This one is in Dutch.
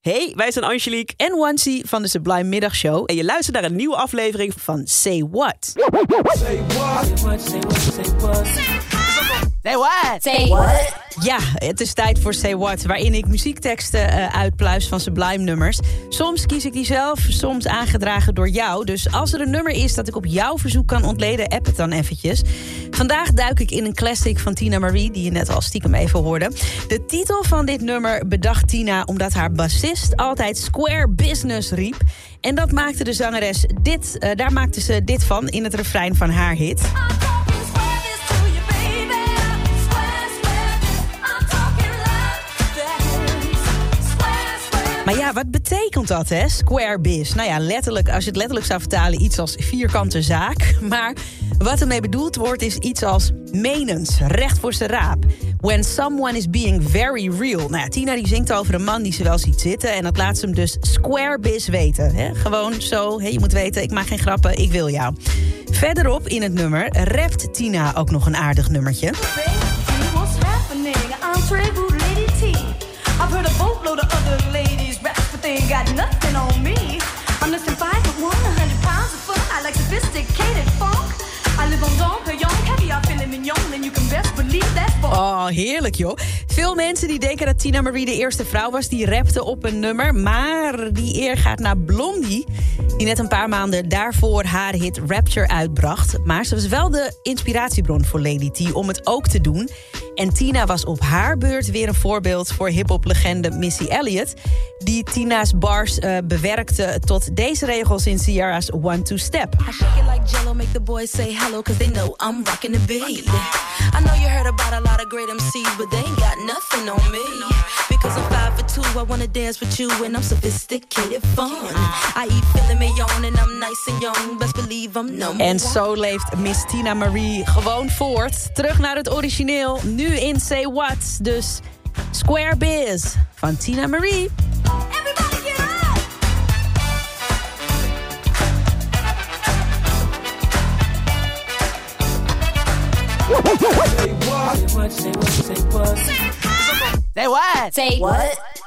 Hey, wij zijn Angelique en One'sy van de Sublime Middagshow. En je luistert naar een nieuwe aflevering van Say What? Say what? Say what? Say what? Say what? Say what? Say what? Ja, het is tijd voor Say What, waarin ik muziekteksten uitpluis van Sublime nummers. Soms kies ik die zelf, soms aangedragen door jou. Dus als er een nummer is dat ik op jouw verzoek kan ontleden, app het dan eventjes. Vandaag duik ik in een classic van Teena Marie, die je net al stiekem even hoorde. De titel van dit nummer bedacht Teena omdat haar bassist altijd Square Business riep. En dat maakte de zangeres daar maakte ze dit van in het refrein van haar hit. Maar ja, wat betekent dat, hè? Square Biz. Nou ja, letterlijk, als je het letterlijk zou vertalen, iets als vierkante zaak. Maar wat ermee bedoeld wordt, is iets als menens, recht voor zijn raap. When someone is being very real. Nou ja, Teena die zingt over een man die ze wel ziet zitten. En dat laat ze hem dus Square Biz weten. Hè? Gewoon zo, hè, je moet weten, ik maak geen grappen, ik wil jou. Verderop in het nummer rapt Teena ook nog een aardig nummertje. Got nothing on me. I'm less than 5'1", 100 pounds of foot. I like sophisticated funk. I live on Don Perignon, caviar, filet mignon, and you can best believe that funk. Oh, heerlijk joh. Veel mensen die denken dat Teena Marie de eerste vrouw was die rapte op een nummer. Maar die eer gaat naar Blondie, die net een paar maanden daarvoor haar hit Rapture uitbracht. Maar ze was wel de inspiratiebron voor Lady T om het ook te doen. En Teena was op haar beurt weer een voorbeeld voor hiphoplegende Missy Elliott, die Teena's bars bewerkte tot deze regels in Ciara's 1-2-Step. En zo leeft Miss Teena Marie gewoon voort. Terug naar het origineel, nu in Say What? Dus Square Biz van Teena Marie. Say what? Say what?